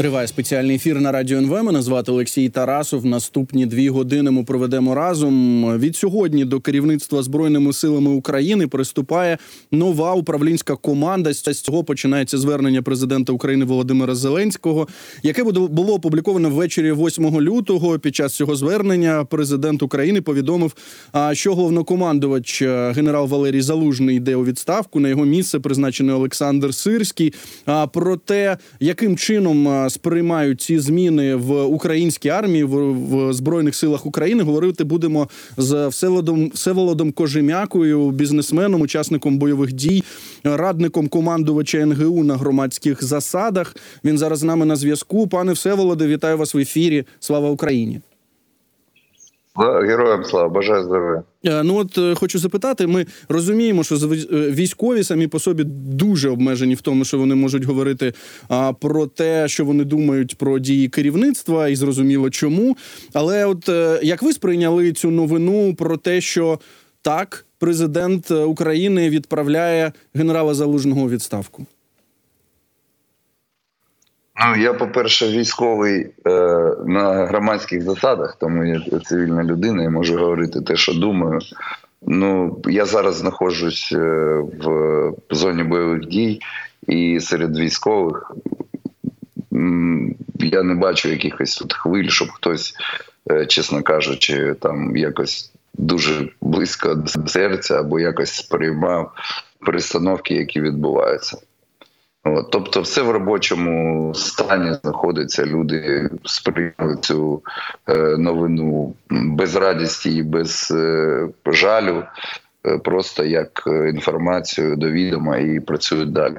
Триває спеціальний ефір на радіо НВ. Мене звати Олексій Тарасов. Наступні 2 години ми проведемо разом. Від сьогодні до керівництва Збройними силами України приступає нова управлінська команда. З цього починається звернення президента України Володимира Зеленського, яке було опубліковано ввечері 8 лютого. Під час цього звернення президент України повідомив, що головнокомандувач генерал Валерій Залужний йде у відставку. На його місце призначений Олександр Сирський. Про те, яким чином сприймають ці зміни в українській армії, в Збройних силах України, говорити будемо з Всеволодом Кожемякою, бізнесменом, учасником бойових дій, радником командувача НГУ на громадських засадах. Він зараз з нами на зв'язку. Пане Всеволоде, вітаю вас в ефірі. Слава Україні! Героям слава, бажаю здоров'я. Ну от хочу запитати, ми розуміємо, що військові самі по собі дуже обмежені в тому, що вони можуть говорити про те, що вони думають про дії керівництва, і зрозуміло чому. Але от як ви сприйняли цю новину про те, що так, президент України відправляє генерала Залужного у відставку? Ну, я, по-перше, військовий на громадських засадах, тому я цивільна людина і можу говорити те, що думаю. Ну, я зараз знаходжусь в зоні бойових дій і серед військових я не бачу якихось тут хвиль, щоб хтось, чесно кажучи, там якось дуже близько до серця або якось сприймав перестановки, які відбуваються. Тобто все в робочому стані знаходиться, люди сприйняли цю новину без радості і без жалю, просто як інформацію до відома і працюють далі.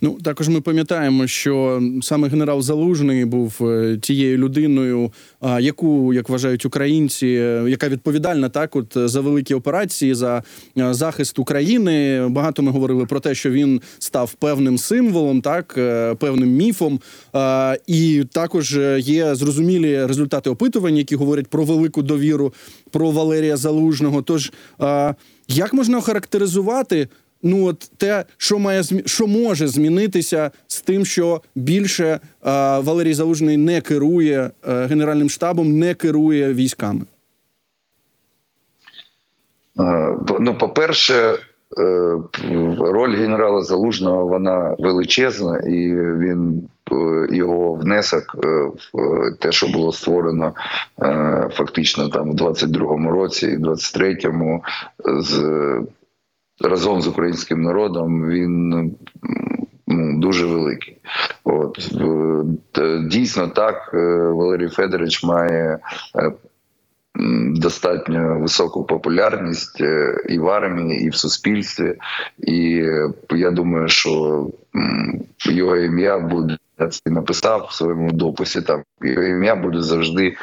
Ну, також ми пам'ятаємо, що саме генерал Залужний був тією людиною, яку, як вважають українці, яка відповідальна так от за великі операції, за захист України. Багато ми говорили про те, що він став певним символом, так, певним міфом. І також є зрозумілі результати опитувань, які говорять про велику довіру про Валерія Залужного. Тож, як можна охарактеризувати те, що може змінитися з тим, що більше Валерій Залужний не керує Генеральним штабом, не керує військами? Ну, по-перше, роль генерала Залужного, вона величезна, і він, його внесок в те, що було створено фактично там в 22-му році і в 23-му разом з українським народом, він дуже великий. От. Дійсно так, Валерій Федорович має достатньо високу популярність і в армії, і в суспільстві. І я думаю, що його ім'я буде, я це написав в своєму дописі, там його ім'я буде завжди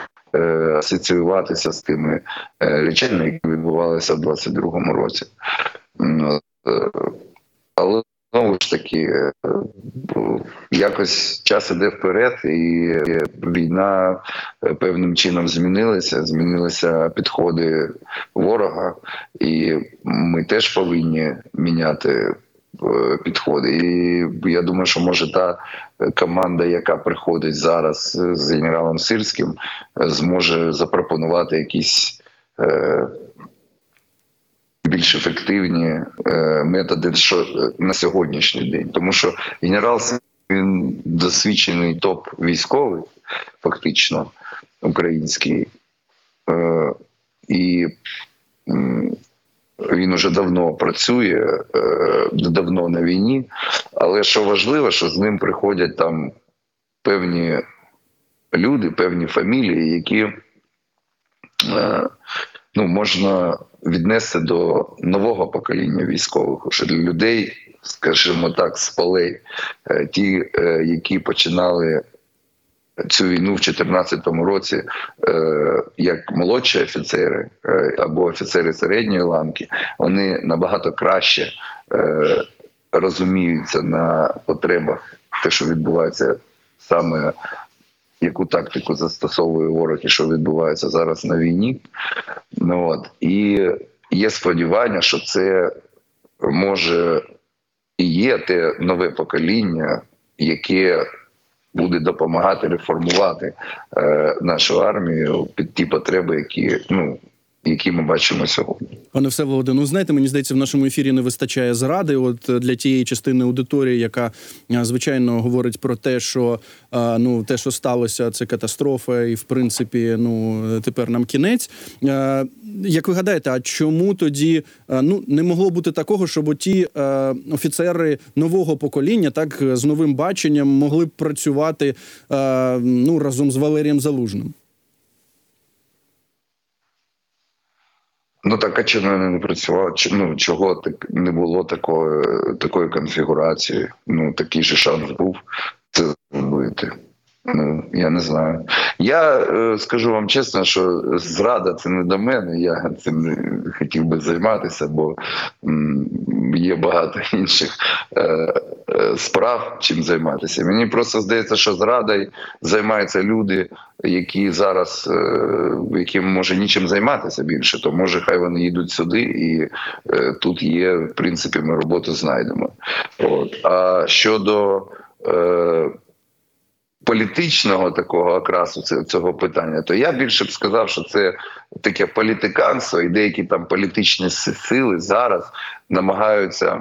асоціюватися з тими речами, які відбувалися в 22-му році. Але знову ж таки, якось час іде вперед, і війна певним чином змінилася, змінилися підходи ворога, і ми теж повинні міняти підходи. І я думаю, що може та команда, яка приходить зараз з генералом Сирським, зможе запропонувати якісь більш ефективні методи на сьогоднішній день. Тому що генерал Сирський, він досвідчений топ-військовий, фактично, український. І він уже давно працює, давно на війні. Але що важливо, що з ним приходять там певні люди, певні фамілії, які можна віднести до нового покоління військових, уже людей, скажімо так, з полей, ті, які починали цю війну в 2014 році як молодші офіцери або офіцери середньої ланки, вони набагато краще розуміються на потребах те, що відбувається саме, яку тактику застосовує ворог і що відбувається зараз на війні. І є сподівання, що це може і є те нове покоління, яке буде допомагати реформувати нашу армію під ті потреби, які ми бачимо сьогодні. Пане Всеволоде, знаєте, мені здається, в нашому ефірі не вистачає зради. От для тієї частини аудиторії, яка, звичайно, говорить про те, що те, що сталося, це катастрофа і, в принципі, тепер нам кінець. Як ви гадаєте, а чому тоді не могло бути такого, щоб оті офіцери нового покоління, так, з новим баченням, могли б працювати разом з Валерієм Залужним? А чому вони не працювали? Чого так не було такої конфігурації? Такий же шанс був це зробити. Я не знаю. Я скажу вам чесно, що зрада – це не до мене. Я цим не хотів би займатися, бо є багато інших справ, чим займатися. Мені просто здається, що зрадою займаються люди, які зараз, яким може нічим займатися більше, то може хай вони їдуть сюди, і тут є, в принципі, ми роботу знайдемо. От. А щодо політичного такого окрасу цього питання, то я більше б сказав, що це таке політиканство, і деякі там політичні сили зараз намагаються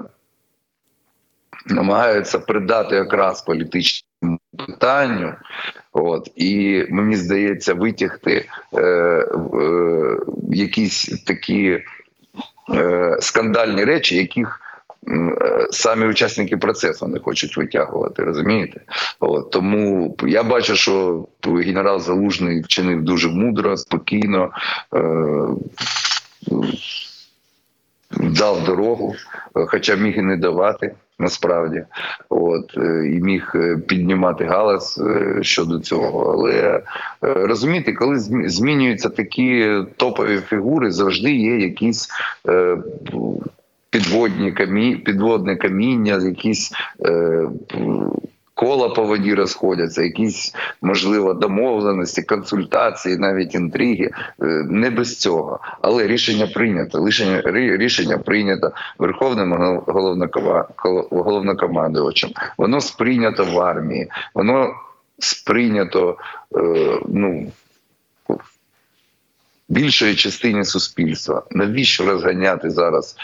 придати окрас політичному питанню. І, мені здається, витягти якісь такі скандальні речі, яких самі учасники процесу не хочуть витягувати, розумієте? Тому я бачу, що генерал Залужний вчинив дуже мудро, спокійно, дав дорогу, хоча міг і не давати, насправді. І міг піднімати галас щодо цього. Але, розумієте, коли змінюються такі топові фігури, завжди є якісь підводне каміння, якісь кола по воді розходяться, якісь, можливо, домовленості, консультації, навіть інтриги. Не без цього. Але рішення прийнято. Рішення прийнято Верховним головнокомандувачем. Воно сприйнято в армії. Воно сприйнято більшої частини суспільства. Навіщо розганяти зараз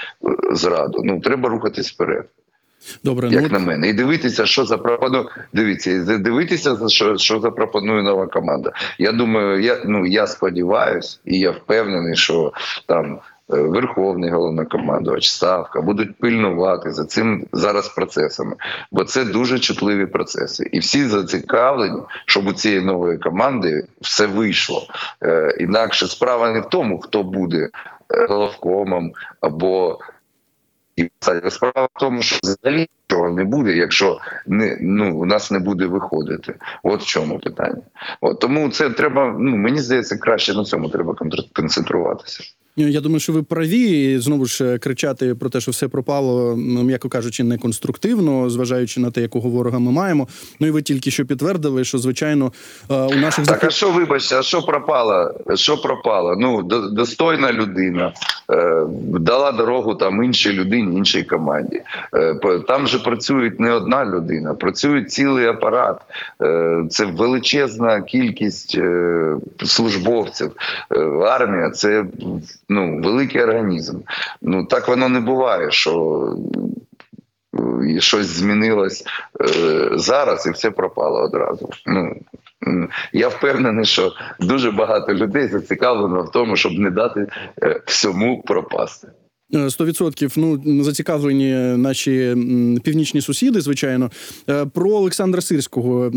зраду? Треба рухатись вперед. Добре, як на мене. І дивитися, що запропонує нова команда. Я думаю, я сподіваюся, і я впевнений, що там Верховний головнокомандувач, Ставка будуть пильнувати за цим зараз процесами. Бо це дуже чутливі процеси. І всі зацікавлені, щоб у цієї нової команди все вийшло. Інакше справа не в тому, хто буде головкомом або... І справа в тому, що взагалі цього не буде, якщо у нас не буде виходити. От в чому питання. Тому це треба, мені здається, краще на цьому треба концентруватися. Я думаю, що ви праві. І знову ж кричати про те, що все пропало, м'яко кажучи, неконструктивно, зважаючи на те, якого ворога ми маємо. І ви тільки що підтвердили, що, звичайно, у наших... Так, а що, вибачте, що пропало? Що пропало? Достойна людина дала дорогу там іншій людині, іншій команді. Там же працює не одна людина, працює цілий апарат. Це величезна кількість службовців. Армія – це... великий організм. Так воно не буває, що щось змінилось зараз і все пропало одразу. Я впевнений, що дуже багато людей зацікавлено в тому, щоб не дати всьому пропасти. 100%. Зацікавлені наші північні сусіди, звичайно. Про Олександра Сирського.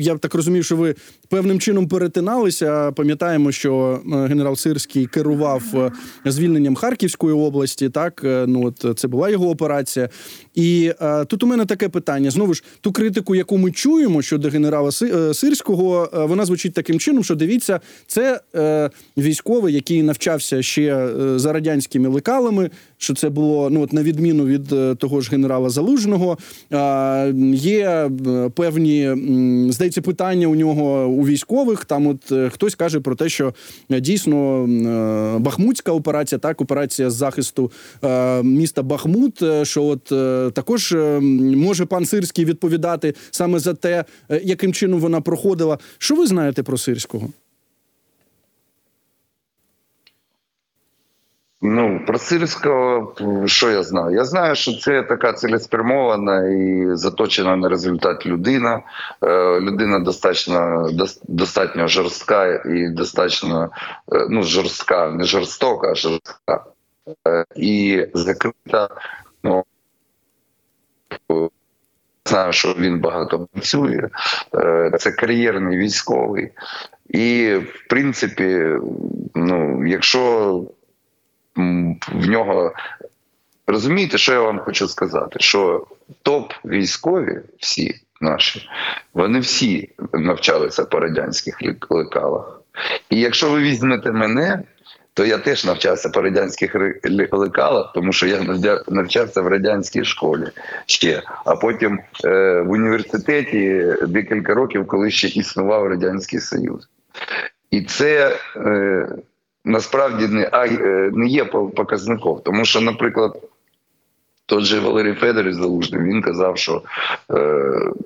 Я так розумів, що ви певним чином перетиналися. Пам'ятаємо, що генерал Сирський керував звільненням Харківської області. Так, це була його операція. І тут у мене таке питання. Знову ж, ту критику, яку ми чуємо щодо генерала Сирського, вона звучить таким чином, що, дивіться, це військовий, який навчався ще за радянськими лекалами, проблеми, що це було, ну, от на відміну від того ж генерала Залужного, є певні, здається, питання у нього, у військових. Там от хтось каже про те, що дійсно Бахмутська операція, так, операція з захисту міста Бахмут, що от також може пан Сирський відповідати саме за те, яким чином вона проходила. Що ви знаєте про Сирського? Ну, про Сирського, що я знаю? Я знаю, що це така цілеспрямована і заточена на результат людина. Людина достатньо жорстка і достатньо, ну, жорстка, не жорстока, а жорстка. І закрита, ну, знаю, що він багато працює. Це кар'єрний військовий. І, в принципі, ну, якщо в нього, розумієте, що я вам хочу сказати, що топ-військові всі наші, вони всі навчалися по радянських лекалах. І якщо ви візьмете мене, то я теж навчався по радянських лекалах, тому що я навчався в радянській школі ще, а потім в університеті декілька років, коли ще існував Радянський Союз. І це насправді не є показником, тому що, наприклад, тот же Валерій Федорович Залужний, він казав, що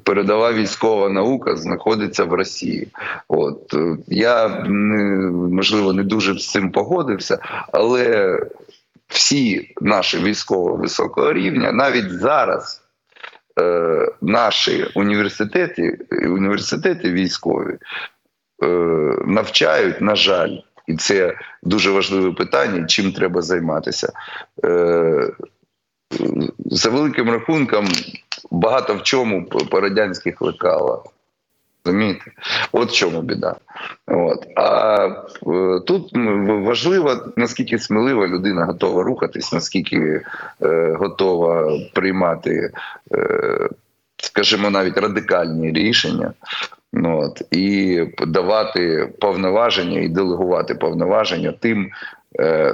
передова військова наука знаходиться в Росії. От. Я, можливо, не дуже з цим погодився, але всі наші військові високого рівня, навіть зараз наші університети військові навчають, на жаль, і це дуже важливе питання, чим треба займатися. За великим рахунком, багато в чому по радянських лекалах. Розумієте? От в чому біда. От. А тут важливо, наскільки смілива людина готова рухатись, наскільки готова приймати, скажімо, навіть радикальні рішення. От, і давати повноваження, і делегувати повноваження тим,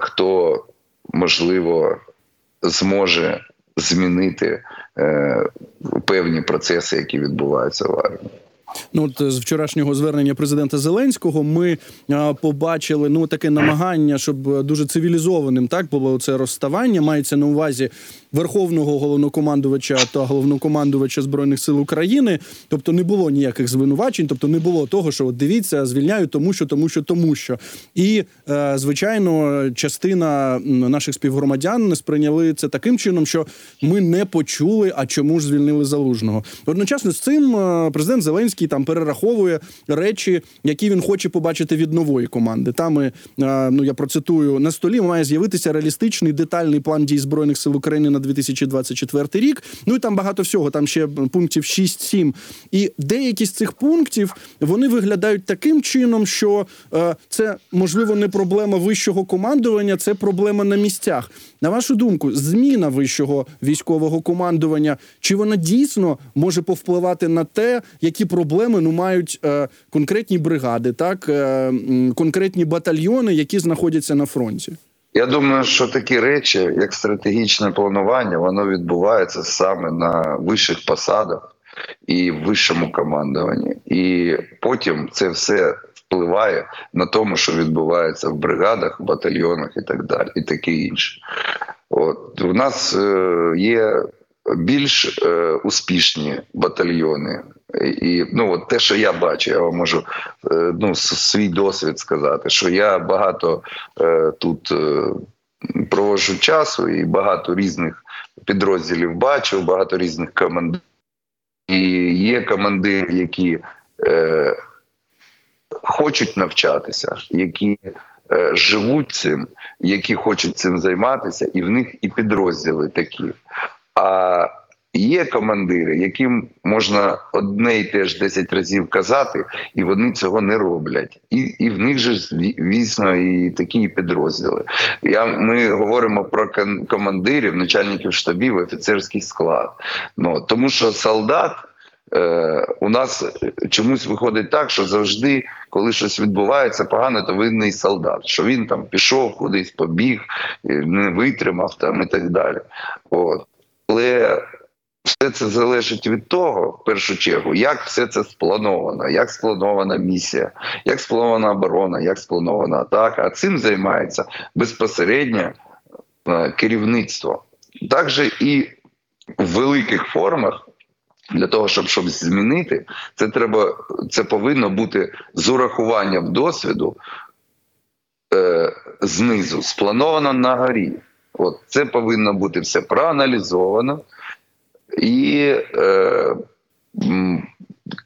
хто, можливо, зможе змінити певні процеси, які відбуваються в армії. Ну, от з вчорашнього звернення президента Зеленського ми побачили, ну, таке намагання, щоб дуже цивілізованим, так, було це розставання. Мається на увазі Верховного головнокомандувача та головнокомандувача Збройних сил України. Тобто не було ніяких звинувачень, тобто не було того, що, от дивіться, звільняють тому що. І, звичайно, частина наших співгромадян сприйняли це таким чином, що ми не почули, а чому ж звільнили Залужного. Одночасно з цим президент Зеленський там перераховує речі, які він хоче побачити від нової команди. Там, ну, я процитую, на столі має з'явитися реалістичний детальний план дій Збройних сил України на 2024 рік. Ну і там багато всього, там ще пунктів 6-7. І деякі з цих пунктів, вони виглядають таким чином, що це, можливо, не проблема вищого командування, це проблема на місцях. На вашу думку, зміна вищого військового командування, чи вона дійсно може повпливати на те, які проблеми, ну, мають конкретні бригади, так, конкретні батальйони, які знаходяться на фронті? Я думаю, що такі речі, як стратегічне планування, воно відбувається саме на вищих посадах і в вищому командуванні. І потім це все впливає на тому, що відбувається в бригадах, батальйонах і так далі, і таке інше. От, у нас є більш успішні батальйони. І, ну, от те, що я бачу, я вам можу, ну, свій досвід сказати, що я багато тут провожу часу і багато різних підрозділів бачу, багато різних командирів. І є командири, які хочуть навчатися, які живуть цим, які хочуть цим займатися, і в них і підрозділи такі. А є командири, яким можна одне і те ж 10 разів казати, і вони цього не роблять. І в них же, звісно, і такі підрозділи. Ми говоримо про командирів, начальників штабів, офіцерський склад. Ну, тому що солдат У нас чомусь виходить так, що завжди, коли щось відбувається погано, то винний солдат. Що він там пішов кудись, побіг, не витримав там і так далі. От. Але все це залежить від того, в першу чергу, як все це сплановано, як спланована місія, як спланована оборона, як спланована атака. А цим займається безпосередньо керівництво. Також і в великих формах, для того, щоб щось змінити, це повинно бути з урахуванням досвіду знизу, сплановано на горі. От, це повинно бути все проаналізовано, і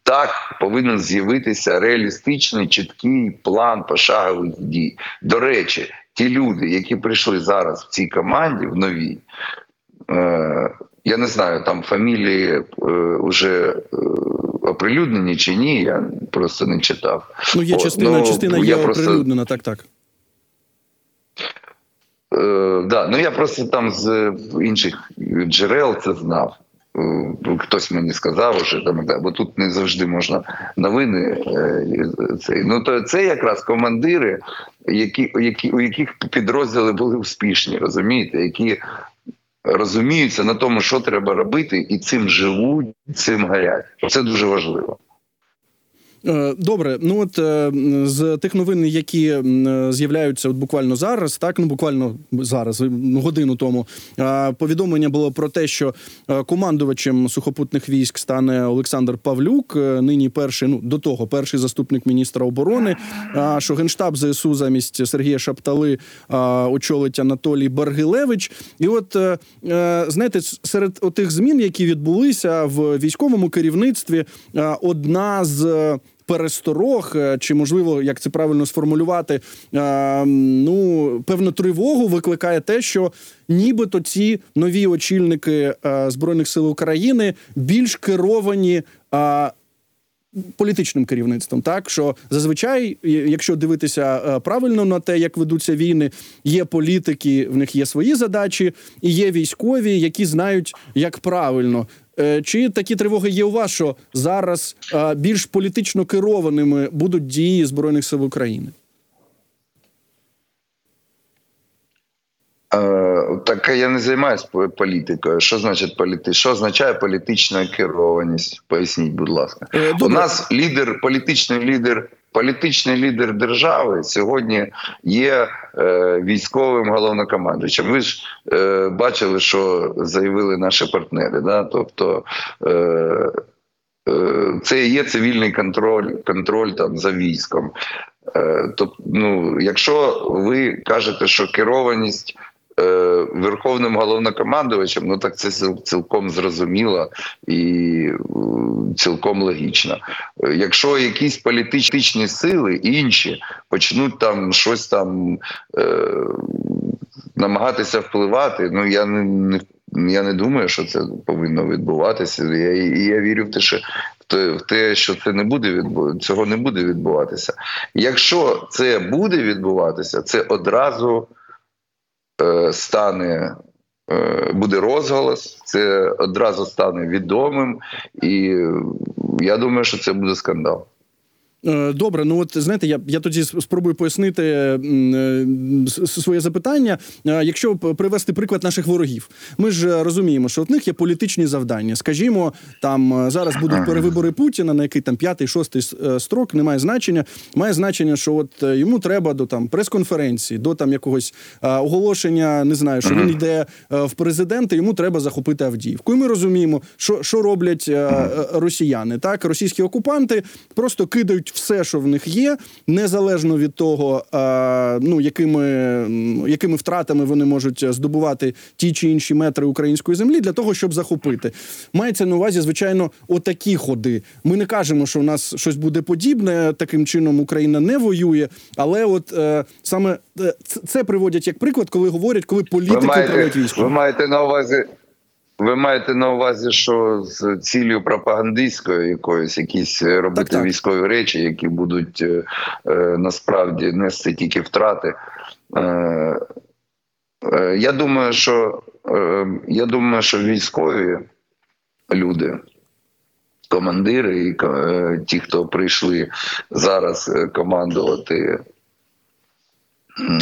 так повинен з'явитися реалістичний, чіткий план пошагових дій. До речі, ті люди, які прийшли зараз в цій команді, в новій, я не знаю, там фамілії вже оприлюднені чи ні, я просто не читав. Ну, є частина є оприлюднена, так. Я просто там з інших джерел це знав. Хтось мені сказав уже, бо тут не завжди можна новини. То це якраз командири, у яких підрозділи були успішні, розумієте, які розуміються на тому, що треба робити, і цим живуть, цим горять. Це дуже важливо. Добре, з тих новин, які з'являються буквально зараз, годину тому, повідомлення було про те, що командувачем сухопутних військ стане Олександр Павлюк, нині перший заступник міністра оборони, що Генштаб ЗСУ замість Сергія Шаптали очолить Анатолій Баргилевич. І серед отих змін, які відбулися в військовому керівництві, одна з пересторог, чи, можливо, як це правильно сформулювати, певну тривогу викликає те, що нібито ці нові очільники Збройних сил України більш керовані політичним керівництвом, так? Що зазвичай, якщо дивитися правильно на те, як ведуться війни, є політики, в них є свої задачі, і є військові, які знають, як правильно. Чи такі тривоги є у вас, що зараз більш політично керованими будуть дії Збройних сил України? Так я не займаюся політикою. Що означає політична керованість? Поясніть, будь ласка. У нас політичний лідер держави сьогодні є військовим головнокомандуючим. Ви ж бачили, що заявили наші партнери. Да? Тобто це є цивільний контроль там, за військом. Якщо ви кажете, що керованість Верховним головнокомандувачем, так це цілком зрозуміло і цілком логічно. Якщо якісь політичні сили інші почнуть там щось там намагатися впливати, я не думаю, що це повинно відбуватися. Я вірю в те, що це не буде цього не буде відбуватися. Якщо це буде відбуватися, це одразу буде розголос, це одразу стане відомим, і я думаю, що це буде скандал. Добре, я тоді спробую пояснити своє запитання. Якщо привести приклад наших ворогів, ми ж розуміємо, що у них є політичні завдання. Скажімо, там зараз будуть перевибори Путіна, на який там 5-6 строк, не має значення. Має значення, що йому треба до прес-конференції, до якогось оголошення, не знаю, що він йде в президенти, йому треба захопити Авдіївку. І ми розуміємо, що роблять росіяни. Так, російські окупанти просто кидають все, що в них є, незалежно від того, якими втратами вони можуть здобувати ті чи інші метри української землі, для того, щоб захопити. Мається на увазі, звичайно, отакі ходи. Ми не кажемо, що у нас щось буде подібне, таким чином Україна не воює, але саме це приводять як приклад, коли політики правлять військо. Ви маєте на увазі, що з ціллю пропагандистської якісь робити так. Військові речі, які будуть насправді нести тільки втрати. Я думаю, що військові люди командири і ті, хто прийшли зараз командувати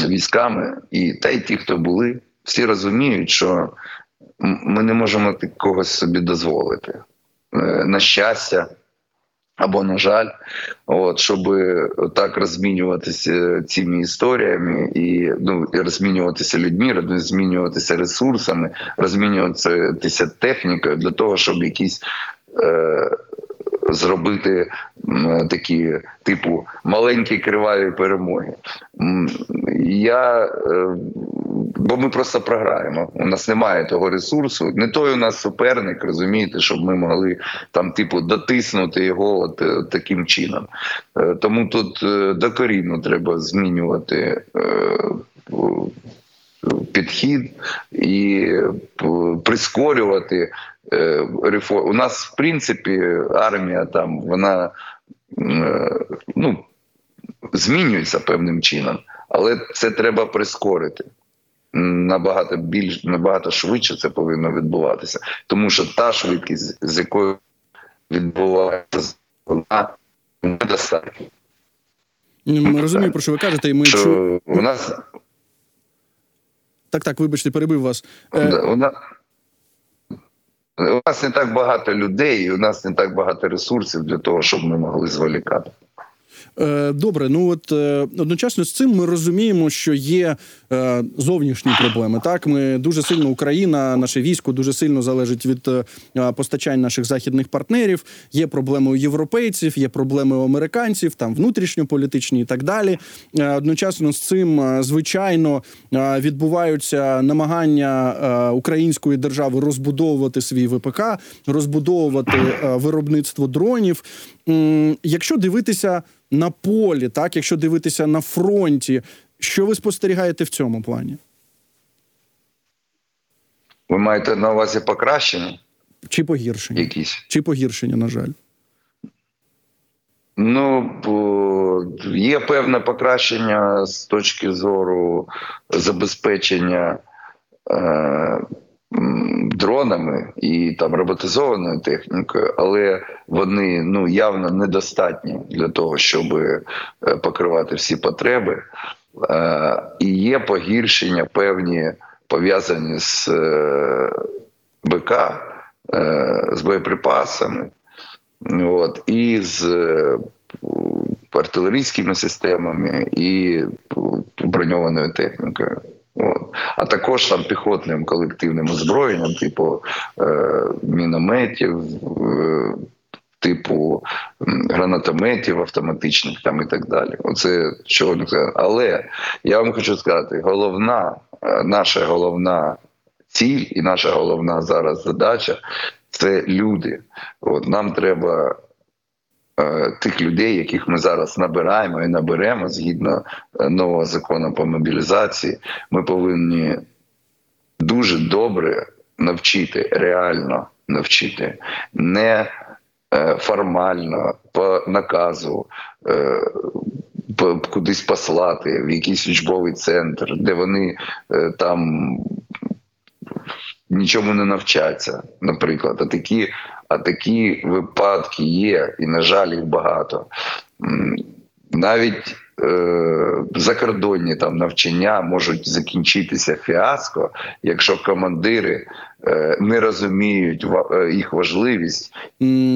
військами, і ті, хто були, всі розуміють, що ми не можемо такого собі дозволити. На щастя, або, на жаль, щоб так розмінюватися цими історіями, і розмінюватися людьми, розмінюватися ресурсами, розмінюватися технікою, для того, щоб якісь зробити такі, типу, маленькі криваві перемоги. Бо ми просто програємо. У нас немає того ресурсу. Не той у нас суперник, розумієте, щоб ми могли там, дотиснути його таким чином. Тому тут докорінно треба змінювати підхід і прискорювати реформу. У нас, в принципі, армія там, вона змінюється певним чином, але це треба прискорити. Набагато швидше це повинно відбуватися. Тому що та швидкість, з якою відбувається, вона недостатня. Ми розуміємо, про що ви кажете, і ми чуємо. У нас... Так, вибачте, перебив вас. У нас не так багато людей, і у нас не так багато ресурсів для того, щоб ми могли зволікати. Добре, одночасно з цим ми розуміємо, що є зовнішні проблеми. Так, ми дуже сильно, Україна, наше військо дуже сильно залежить від постачань наших західних партнерів. Є проблеми у європейців, є проблеми у американців, там внутрішньополітичні і так далі. Одночасно з цим, звичайно, відбуваються намагання української держави розбудовувати свій ВПК, розбудовувати виробництво дронів. Якщо дивитися на полі, так, якщо дивитися на фронті, що ви спостерігаєте в цьому плані? Ви маєте на увазі покращення? Чи погіршення? Якісь? Чи погіршення, на жаль. Є певне покращення з точки зору забезпечення дронами і там роботизованою технікою, але вони явно недостатні для того, щоб покривати всі потреби. І є погіршення певні, пов'язані з БК, з боєприпасами, і з артилерійськими системами, і броньованою технікою. А також там піхотним колективним озброєнням, мінометів, гранатометів автоматичних там і так далі. Оце чого не сказати. Але я вам хочу сказати, наша головна ціль і наша головна зараз задача – це люди. Нам треба тих людей, яких ми зараз набираємо і наберемо згідно нового закону по мобілізації, ми повинні дуже добре навчити, реально навчити, не формально, по наказу, кудись послати, в якийсь учбовий центр, де вони там нічому не навчаться, наприклад. А такі випадки є, і, на жаль, їх багато. Навіть закордонні навчання можуть закінчитися фіаско, якщо командири не розуміють їх важливість.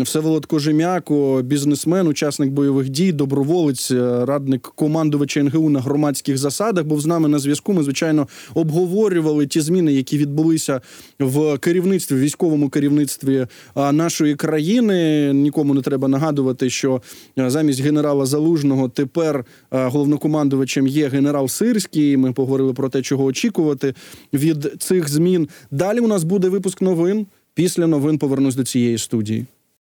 Всеволод Кожемяко, бізнесмен, учасник бойових дій, доброволець, радник командувача НГУ на громадських засадах, був з нами на зв'язку. Ми, звичайно, обговорювали ті зміни, які відбулися в керівництві, в військовому керівництві нашої країни. Нікому не треба нагадувати, що замість генерала Залужного тепер головнокомандувачем є генерал Сирський. Ми поговорили про те, чого очікувати від цих змін. Далі у нас буде випуск новин. Після новин повернусь до цієї студії.